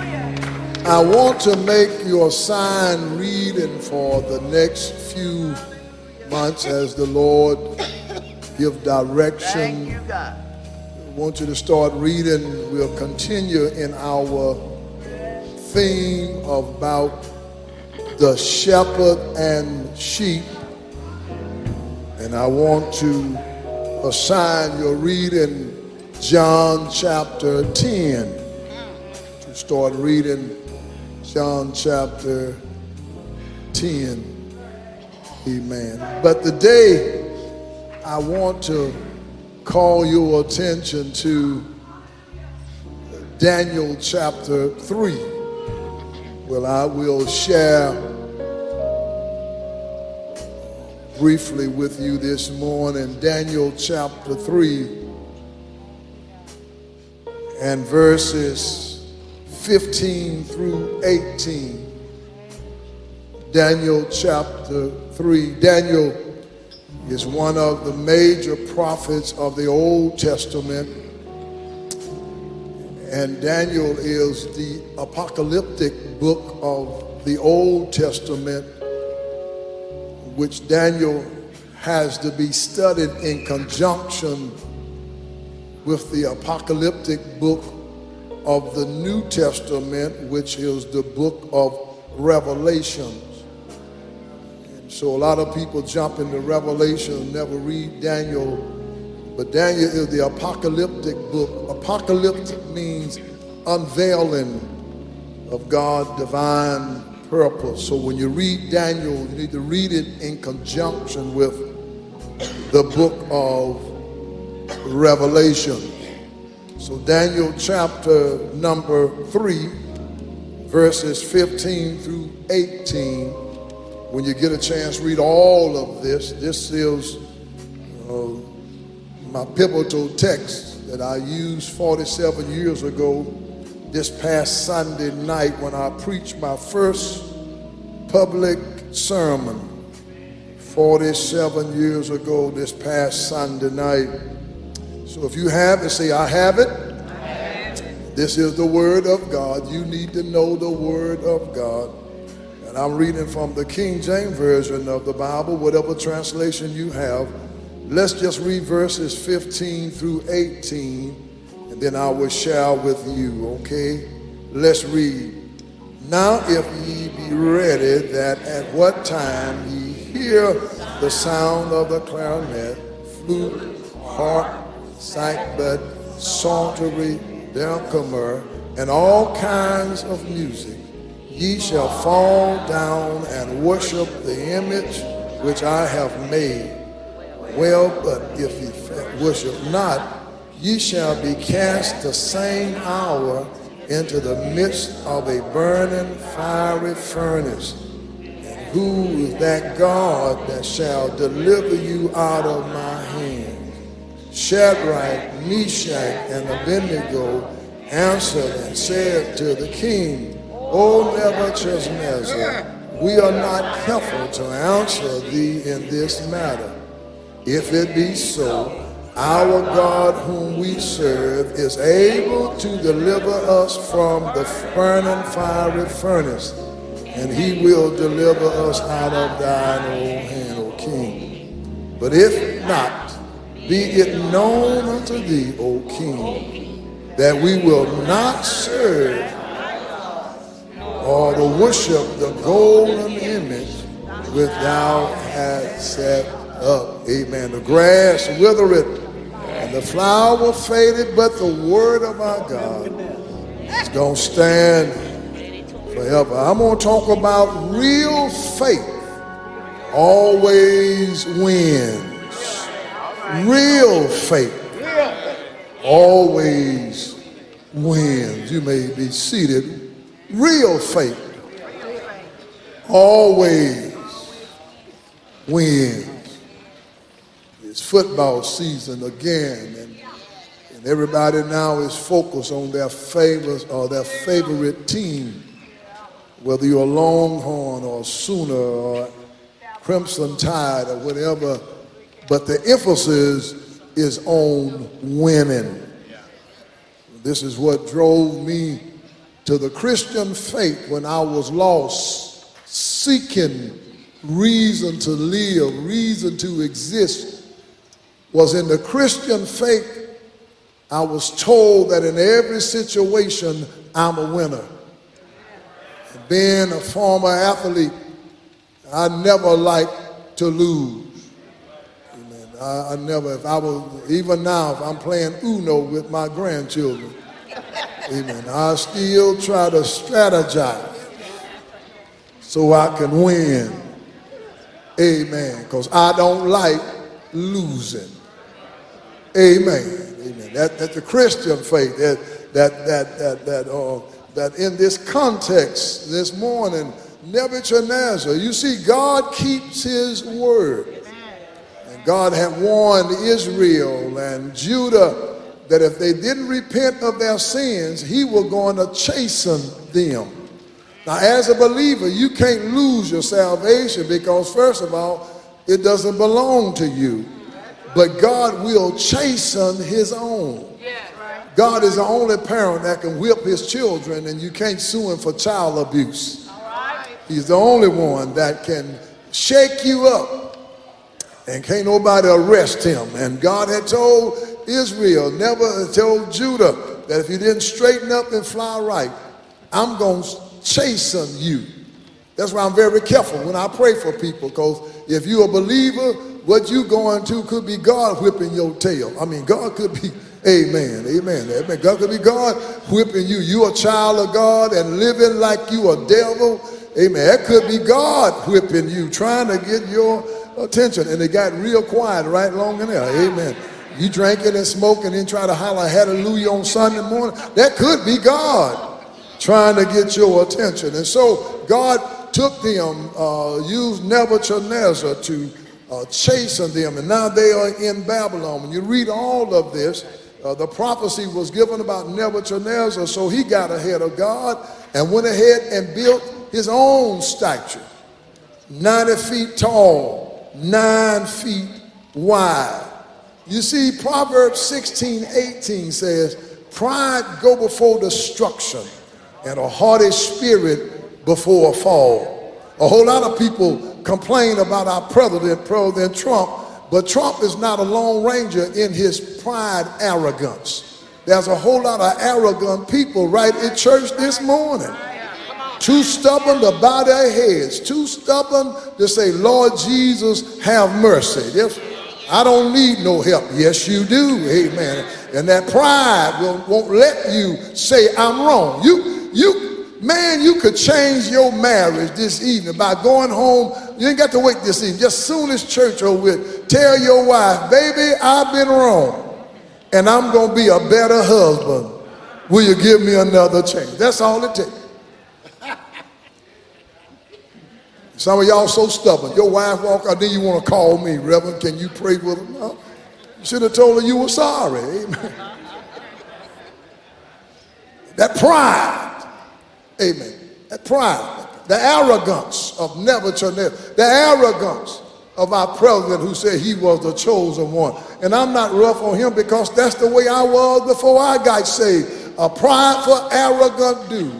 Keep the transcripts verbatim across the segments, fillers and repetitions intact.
I want to make your sign reading for the next few months as the Lord give direction. Thank you, God. I want you to start reading. We'll continue in our theme about the shepherd and sheep. And I want to assign your reading John chapter ten. To start reading John chapter ten. Amen. But today I want to call your attention to Daniel chapter three. Well, I will share briefly with you this morning Daniel chapter three and verses fifteen through eighteen. Daniel chapter three. Daniel is one of the major prophets of the Old Testament, and Daniel is the apocalyptic book of the Old Testament, which Daniel has to be studied in conjunction with the apocalyptic book of the New Testament, which is the book of Revelation. So a lot of people jump into Revelation and never read Daniel. But Daniel is the apocalyptic book. Apocalyptic means unveiling of God's divine purpose. So when you read Daniel, you need to read it in conjunction with the book of Revelation. So Daniel chapter number three, verses fifteen through eighteen. When you get a chance, read all of this. This is uh, my pivotal text that I used forty-seven years ago this past Sunday night when I preached my first public sermon. forty-seven years ago this past Sunday night. So if you have it, say, I have it. I have it. This is the Word of God. You need to know the Word of God. And I'm reading from the King James Version of the Bible, whatever translation you have. Let's just read verses fifteen through eighteen, and then I will share with you, okay? Let's read. Now if ye be ready, that at what time ye hear the sound of the clarinet, flute, harp, cymbal, psaltery, dulcimer, and all kinds of music, ye shall fall down and worship the image which I have made. Well, but if ye worship not, ye shall be cast the same hour into the midst of a burning fiery furnace. And who is that God that shall deliver you out of my hand? Shadrach, Meshach, and Abednego answered and said to the king, O Nebuchadnezzar, we are not careful to answer thee in this matter. If it be so, our God whom we serve is able to deliver us from the burning fiery furnace, and he will deliver us out of thine own hand, O king. But if not, be it known unto thee, O king, that we will not serve or to worship the golden image which thou hast set up. Amen. The grass withereth and the flower faded, but the word of our God is going to stand forever. I'm going to talk about real faith always wins. Real faith always wins. You may be seated. Real faith always wins. It's football season again, and, and everybody now is focused on their favors or their favorite team, whether you're a Longhorn or Sooner or Crimson Tide or whatever, but the emphasis is on winning. This is what drove me to the Christian faith when I was lost, seeking reason to live, reason to exist, was in the Christian faith. I was told that in every situation, I'm a winner. Being a former athlete, I never like to lose. Amen. I, I never, if I was, even now, if I'm playing Uno with my grandchildren, amen, I still try to strategize so I can win. Amen. Because I don't like losing. Amen. Amen. That, that's the Christian faith. That that that that that uh, that in this context this morning, Nebuchadnezzar, you see, God keeps his word. And God had warned Israel and Judah that if they didn't repent of their sins, he was going to chasten them. Now, as a believer, you can't lose your salvation because, first of all, it doesn't belong to you. But God will chasten his own. God is the only parent that can whip his children, and you can't sue him for child abuse. He's the only one that can shake you up, and can't nobody arrest him. And God had told Israel, never told Judah, that if you didn't straighten up and fly right, I'm going to chasten you. That's why I'm very careful when I pray for people, because if you're a believer, what you going to could be God whipping your tail. I mean, God could be, amen, amen, amen. God could be God whipping you. You're a child of God and living like you a devil. Amen. That could be God whipping you, trying to get your attention. And it got real quiet right along in there. Amen. You drinking and smoking and try to holler hallelujah on Sunday morning. That could be God trying to get your attention. And so God took them, uh, used Nebuchadnezzar to Uh, chasing them, and now they are in Babylon. When you read all of this, uh, the prophecy was given about Nebuchadnezzar, so he got ahead of God and went ahead and built his own statue, ninety feet tall, nine feet wide. You see, Proverbs sixteen eighteen says, pride go before destruction, and a haughty spirit before a fall. A whole lot of people complain about our president, President Trump, but Trump is not a Lone Ranger in his pride arrogance. There's a whole lot of arrogant people right at church this morning. Too stubborn to bow their heads, too stubborn to say, Lord Jesus, have mercy. This, I don't need no help. Yes, you do. Amen. And that pride will, won't let you say I'm wrong. You, you. Man, you could change your marriage this evening by going home. You ain't got to wait this evening. Just soon as church over with, tell your wife, baby, I've been wrong, and I'm going to be a better husband. Will you give me another chance? That's all it takes. Some of y'all so stubborn. Your wife walk out, then you want to call me, Reverend, can you pray with her? No. You should have told her you were sorry. Amen. That pride. Amen. That pride, the arrogance of Nebuchadnezzar, the arrogance of our president who said he was the chosen one. And I'm not rough on him because that's the way I was before I got saved. A prideful, arrogant dude.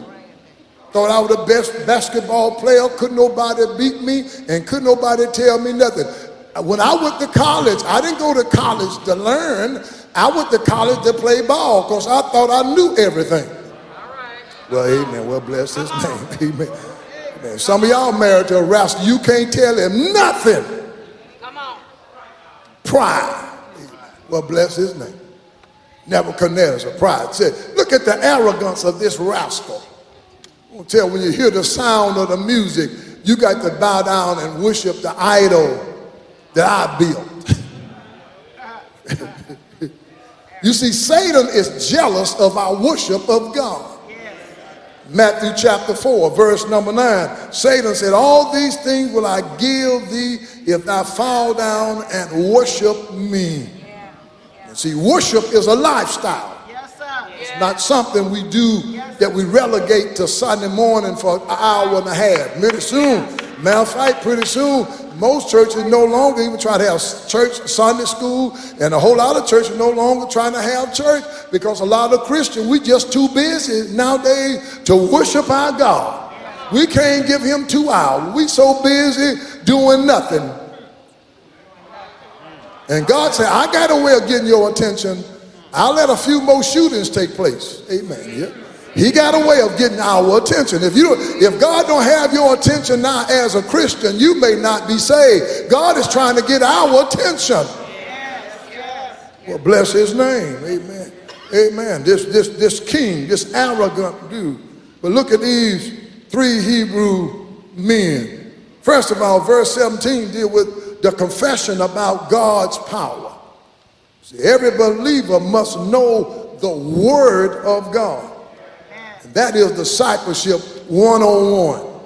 Thought I was the best basketball player. Couldn't nobody beat me and couldn't nobody tell me nothing. When I went to college, I didn't go to college to learn. I went to college to play ball because I thought I knew everything. Well, amen. Well, bless his name. Amen. Amen. Some of y'all married to a rascal. You can't tell him nothing. Come on. Pride. Amen. Well, bless his name. Nebuchadnezzar, pride. Said, look at the arrogance of this rascal. I'll tell you, when you hear the sound of the music, you got to bow down and worship the idol that I built. You see, Satan is jealous of our worship of God. Matthew chapter four, verse number nine. Satan said, all these things will I give thee if thou fall down and worship me. Yeah, yeah. See, worship is a lifestyle. Yes, sir. It's yeah. not something we do yes, that we relegate to Sunday morning for an hour and a half. Pretty soon, matter of fact, pretty soon, Most churches no longer even try to have church Sunday school, and a whole lot of churches no longer trying to have church because a lot of Christians, we just too busy nowadays to worship our God. We can't give him two hours. We so busy doing nothing. And God said, I got a way of getting your attention. I'll let a few more shootings take place. Amen. Yeah. He got a way of getting our attention. If you, if God don't have your attention now as a Christian, you may not be saved. God is trying to get our attention. Yes, yes. Well, bless his name. Amen. Amen. This, this, this king, this arrogant dude. But look at these three Hebrew men. First of all, verse seventeen deal with the confession about God's power. See, every believer must know the word of God. And that is discipleship one-on-one.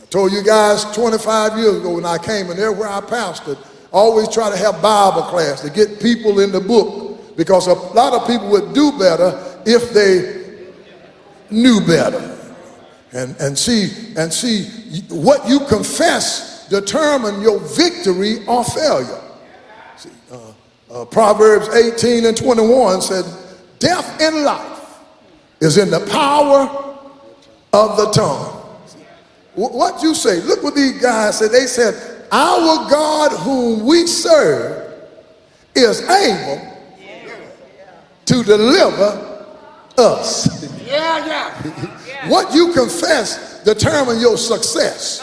I told you guys twenty-five years ago when I came, and everywhere I pastored, always try to have Bible class to get people in the book, because a lot of people would do better if they knew better. And, and, see, and see, what you confess determine your victory or failure. See, uh, uh, Proverbs eighteen and twenty-one says, death and life is in the power of the tongue. What you say? Look what these guys said. They said, our God whom we serve is able to deliver us. Yeah, yeah. What you confess determines your success.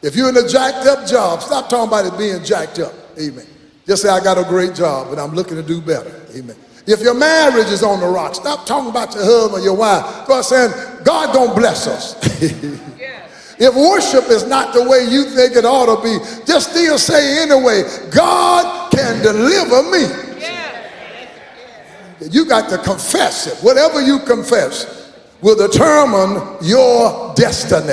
If you're in a jacked up job, stop talking about it being jacked up. Amen. Just say, I got a great job, but I'm looking to do better. Amen. If your marriage is on the rocks, stop talking about your husband or your wife. Start saying, God gonna bless us. If worship is not the way you think it ought to be, just still say anyway, God can deliver me. Yeah. You got to confess it. Whatever you confess will determine your destiny.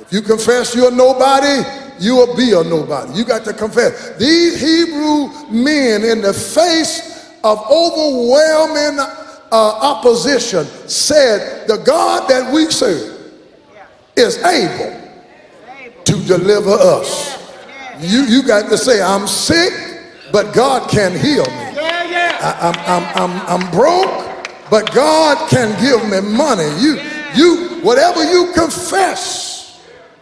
If you confess you're nobody, you will be a nobody. You got to confess. These Hebrew men, in the face of overwhelming uh, opposition, said the God that we serve is able to deliver us. You you got to say, I'm sick, but God can heal me. I, I'm, I'm, I'm, I'm broke, but God can give me money. You, you, whatever you confess.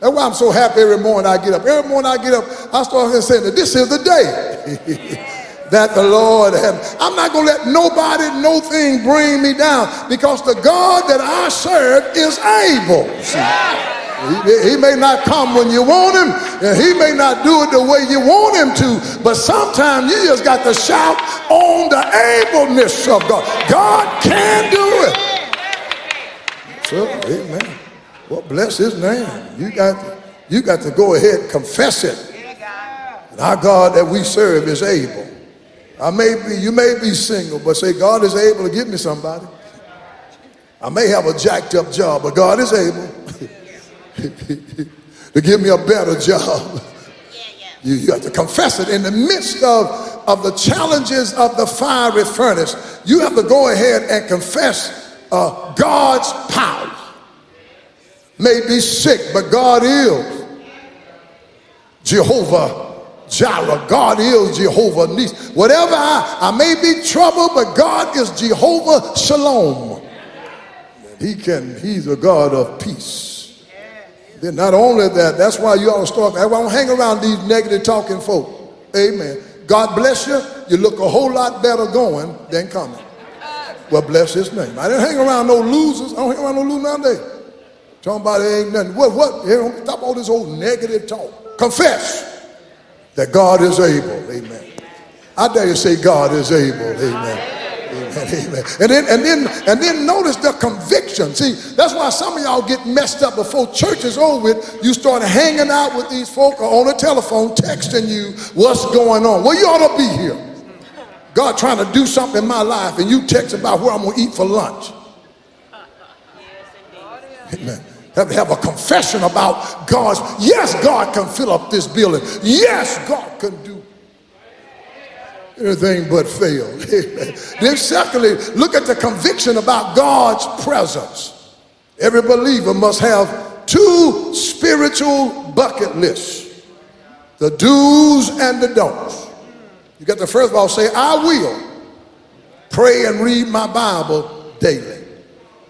That's why I'm so happy every morning I get up. Every morning I get up, I start saying that this is the day that the Lord has. I'm not going to let nobody, no thing bring me down, because the God that I serve is able. He, he may not come when you want him, and he may not do it the way you want him to, but sometimes you just got to shout on the ableness of God. God can do it. So, amen. Well, bless his name. You got to, you got to go ahead and confess it. And our God that we serve is able. I may be, you may be single, but say, God is able to get me somebody. I may have a jacked up job, but God is able to give me a better job. Yeah, yeah. You, you have to confess it in the midst of, of the challenges of the fiery furnace. You have to go ahead and confess uh, God's power. May be sick, but God heals. Jehovah Jireh, God is Jehovah Nisi. Whatever I, I may be troubled, but God is Jehovah Shalom. He can, he's a God of peace. Then not only that, that's why you ought to start, I won't hang around these negative talking folk. Amen. God bless you. You look a whole lot better going than coming. Well, bless his name. I didn't hang around no losers. I don't hang around no losers nowadays. Talking about it ain't nothing. What, what? Stop all this old negative talk. Confess that God is able. Amen. I dare you say, God is able. Amen. Amen. Amen. And then, and then, and then notice the conviction. See, that's why some of y'all get messed up before church is over with. You start hanging out with these folk or on the telephone texting you what's going on. Well, you ought to be here. God trying to do something in my life, and you text about where I'm going to eat for lunch. Amen. Have to have a confession about God's. Yes, God can fill up this building. Yes, God can do anything but fail. Then secondly, look at the conviction about God's presence. Every believer must have two spiritual bucket lists. the do's and the don'ts. You got to first of all say, I will pray and read my Bible daily.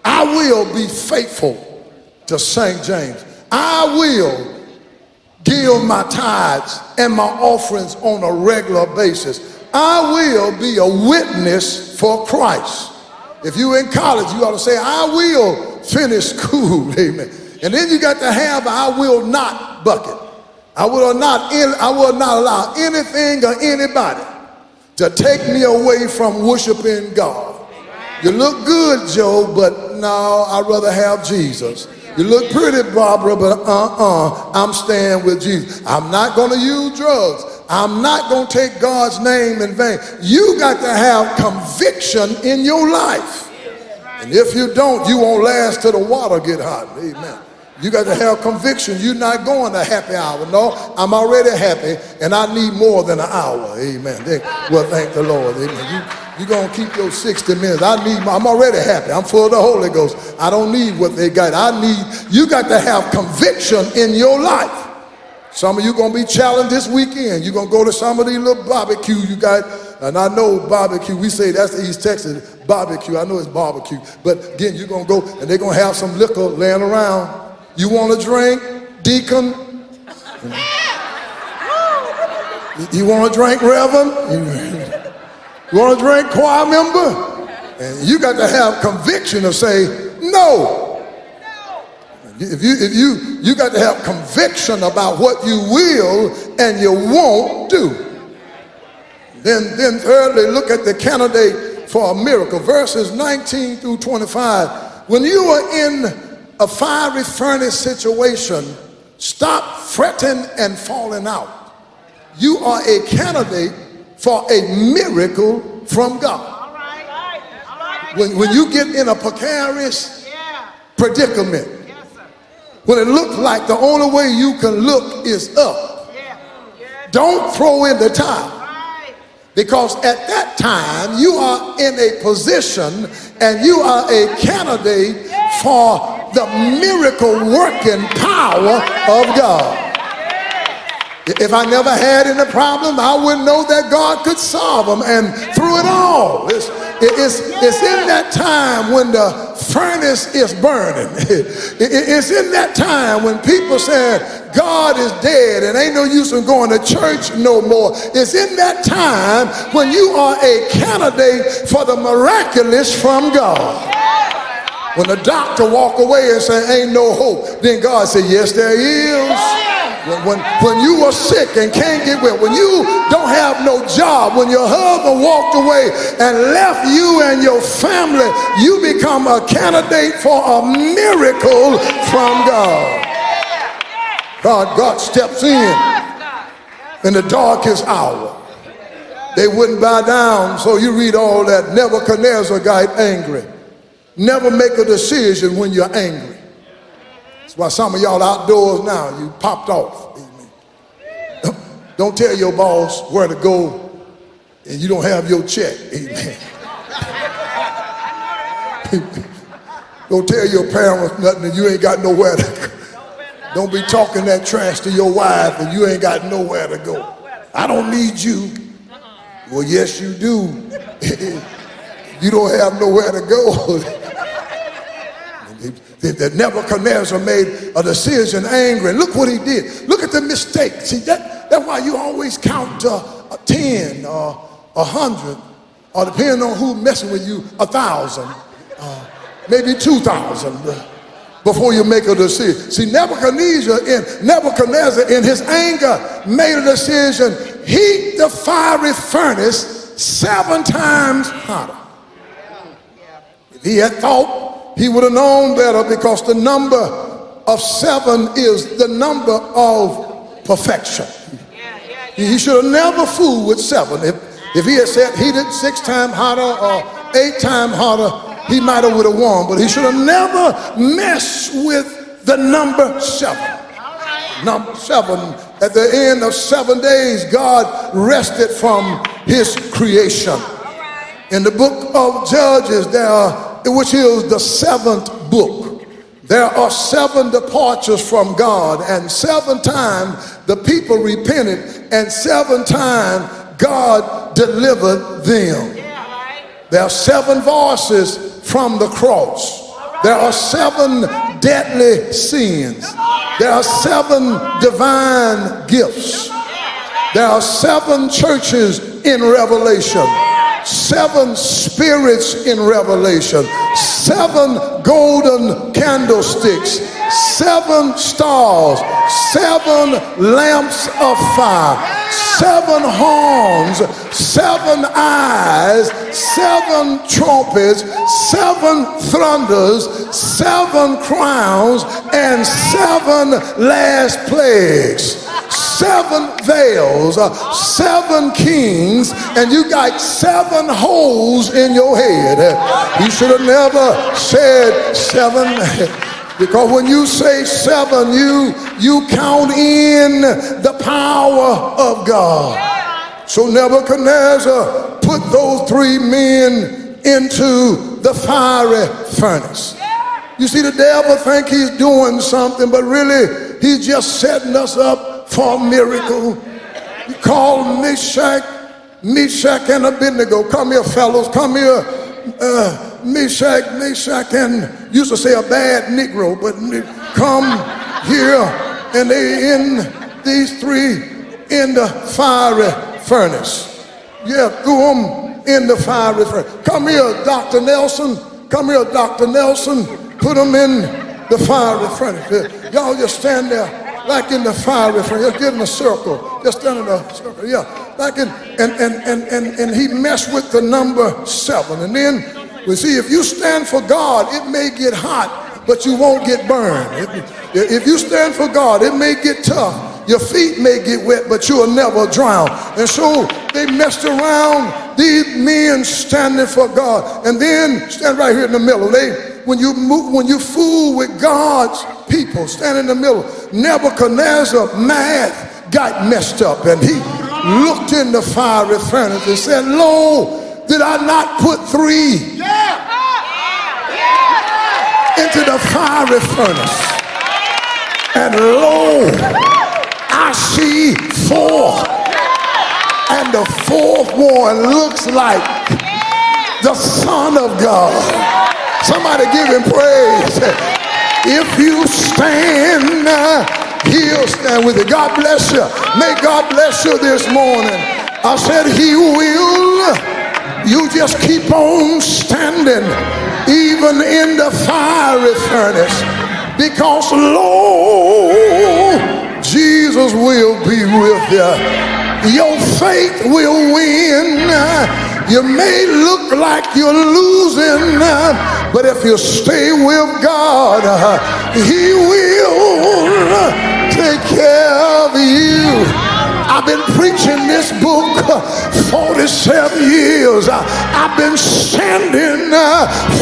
I will be faithful to Saint James. I will give my tithes and my offerings on a regular basis. I will be a witness for Christ. If you're in college, you ought to say, I will finish school, amen. And then you got to have a I will not bucket. I will not, I will not allow anything or anybody to take me away from worshiping God. You look good, Joe, but no, I'd rather have Jesus. You look pretty, Barbara, but uh-uh, I'm staying with Jesus. I'm not going to use drugs. I'm not going to take God's name in vain. You got to have conviction in your life. And if you don't, you won't last till the water get hot. Amen. You got to have conviction. You're not going to happy hour. No, I'm already happy, and I need more than an hour. Amen. Well, thank the Lord. Amen. You, you're going to keep your sixty minutes. I need, I'm already happy. I'm full of the Holy Ghost. I don't need what they got. I need, you got to have conviction in your life. Some of you going to be challenged this weekend. You're going to go to some of these little barbecue you got. And I know barbecue, we say that's the East Texas barbecue. I know it's barbecue. But again, you're going to go and they're going to have some liquor laying around. You want to drink, Deacon? You want to drink, Reverend? You want to drink, choir member? And you got to have conviction to say no. If you, if you, you got to have conviction about what you will and you won't do. Then, then thirdly, look at the candidate for a miracle. Verses nineteen through twenty-five. When you are in a fiery furnace situation, stop fretting and falling out. You are a candidate for a miracle from God. All right, all right, all right. When, when you get in a precarious yeah. predicament, yes, sir. When it looks like the only way you can look is up, yeah. Yeah. Don't throw in the towel. Because at that time, you are in a position and you are a candidate for the miracle working power of God. If I never had any problem, I wouldn't know that God could solve them. And through it all, it's, it's, it's in that time when the furnace is burning. It's in that time when people say, God is dead and ain't no use in going to church no more. It's in that time when you are a candidate for the miraculous from God. When the doctor walk away and say, ain't no hope, then God said, yes, there is. When, when, when you are sick and can't get well, when you don't have no job, when your husband walked away and left you and your family, you become a candidate for a miracle from God. God, God steps in in the darkest hour. They wouldn't bow down, so you read all that. Nebuchadnezzar got angry. Never make a decision when you're angry. That's why some of y'all outdoors now, you popped off. Amen. Don't tell your boss where to go and you don't have your check. Amen. Don't tell your parents nothing and you ain't got nowhere to go. Don't be talking that trash to your wife and you ain't got nowhere to go. I don't need you. Well, yes, you do. You don't have nowhere to go. That Nebuchadnezzar made a decision angry. Look what he did. Look at the mistake. See, that, that's why you always count uh, a ten or a hundred, or depending on who messing with you, a thousand, uh, maybe two thousand. Before you make a decision. See, Nebuchadnezzar in, Nebuchadnezzar in his anger made a decision. Heat the fiery furnace seven times hotter. If he had thought, he would have known better, because the number of seven is the number of perfection. He should have never fooled with seven. If, if he had said heated six times hotter or eight times hotter, he might have would have won, but he should have never messed with the number seven. Number seven, at the end of seven days, God rested from his creation. In the book of Judges, there, which is the seventh book, There are seven departures from God, and seven times the people repented, and seven times God delivered them. Yeah, right. There are seven voices from the cross. Right. There are seven right. deadly sins. There are seven divine gifts. Yeah. There are seven churches in Revelation. Seven spirits in Revelation, seven golden candlesticks, seven stars, seven lamps of fire, seven horns, seven eyes, seven trumpets, seven thunders, seven crowns, and seven last plagues. Seven veils, seven kings, and you got seven holes in your head. You should have never said seven, because when you say seven, you you count in the power of God. So Nebuchadnezzar put those three men into the fiery furnace. You see, the devil think he's doing something, but really he's just setting us up for a miracle. He called Meshach, Meshach and Abednego. Come here, fellows, come here. Uh, Meshach, Meshach, and used to say a bad Negro, but come here. And they in these three in the fiery furnace. Yeah, threw them in the fiery furnace. Come here, Doctor Nelson. Come here, Doctor Nelson. Put them in the fiery furnace. Y'all just stand there. Like in the fiery furnace, just get in a circle, just stand in a circle, yeah. Like in, and, and, and, and, and he messed with the number seven. And then, we see, if you stand for God, it may get hot, but you won't get burned. If, if you stand for God, it may get tough. Your feet may get wet, but you'll never drown. And so, they messed around, these men standing for God. And then, stand right here in the middle. They, When you move, when you fool with God's people, stand in the middle. Nebuchadnezzar, math got messed up, and he looked in the fiery furnace and said, "Lo, did I not put three into the fiery furnace? And lo, I see four, and the fourth one looks like the Son of God." Somebody give him praise. If you stand, he'll stand with you. God bless you. May God bless you this morning. I said he will. You just keep on standing, even in the fiery furnace, because Lord, Jesus will be with you. Your faith will win. You may look like you're losing, but if you stay with God, he will take care of you. I've been preaching this book forty-seven years. I've been standing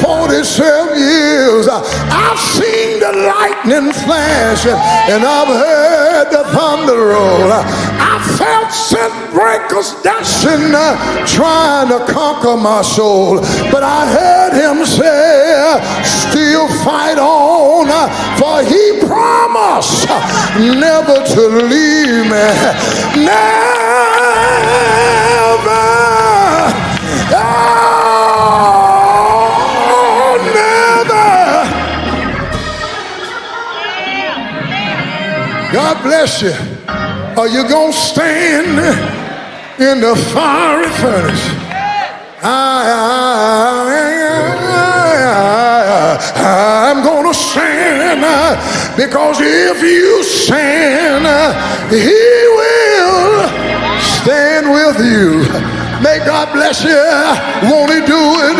forty-seven years. I've seen the lightning flash, and I've heard the thunder roll. I felt sin breakers dashing, trying to conquer my soul. But I heard him say, still fight on, for he promised never to leave me. Never. Oh, never. God bless you. Are you gonna stand in the fiery furnace? I, I, I, I'm gonna stand, because if you stand, he will stand with you. May God bless you. Won't he do it?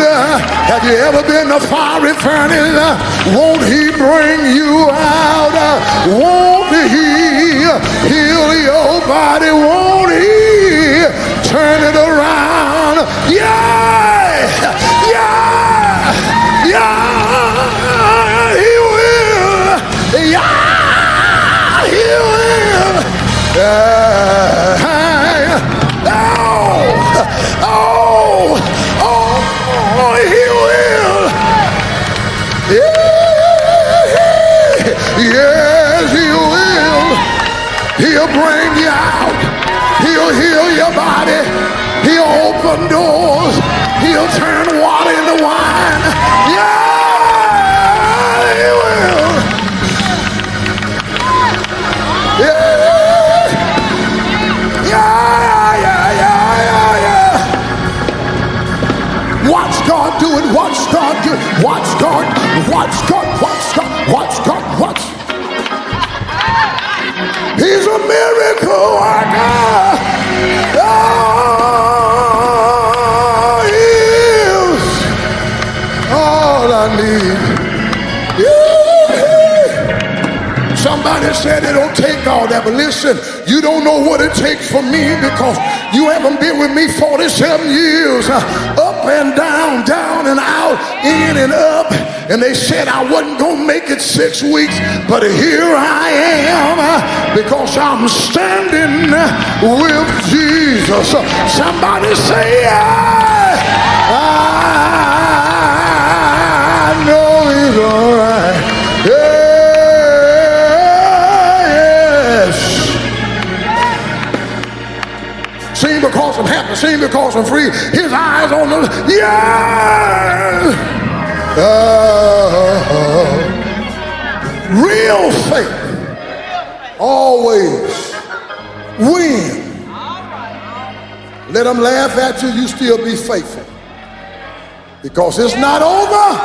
Have you ever been in a fiery furnace? Won't he bring you out? Won't he heal your body? Won't he turn it around? Yeah, yeah, yeah, he will. Yeah, he will. Uh, oh, oh, oh, he will. Yeah. Yes, he will. He'll bring you out. He'll heal your body. He'll open doors. He'll turn water into wine. Yeah, he will. Yeah. Yeah, yeah, yeah, yeah, yeah. Watch God do it. Watch God do it. Watch God. Watch God. Watch God. Watch God. Watch. He's a miracle worker. Oh, he is all I need. Yeah. Somebody said it don't take all that, but listen, you don't know what it takes for me because you haven't been with me forty-seven years. Up and down, down and out, in and up. And they said I wasn't going to make it six weeks, but here I am because I'm standing with Jesus. Somebody say, I, I know he's all right. Yes. Sing because I'm happy. Sing because I'm free. His eyes on the... Yes. Uh, real faith always win. Let them laugh at you, you still be faithful. Because it's not over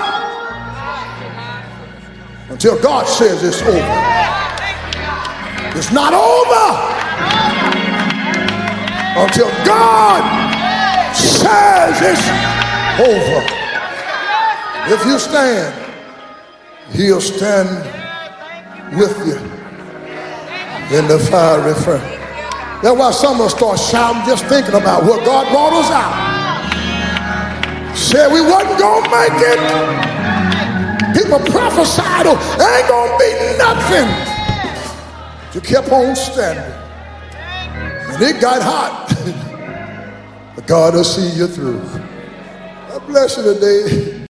until God says it's over. It's not over until God says it's over. If you stand, he'll stand with you in the fiery furnace. That's why some of us start shouting just thinking about what God brought us out. Said we wasn't going to make it. People prophesied, oh, there ain't going to be nothing. But you kept on standing. And it got hot. But God will see you through. God bless you today.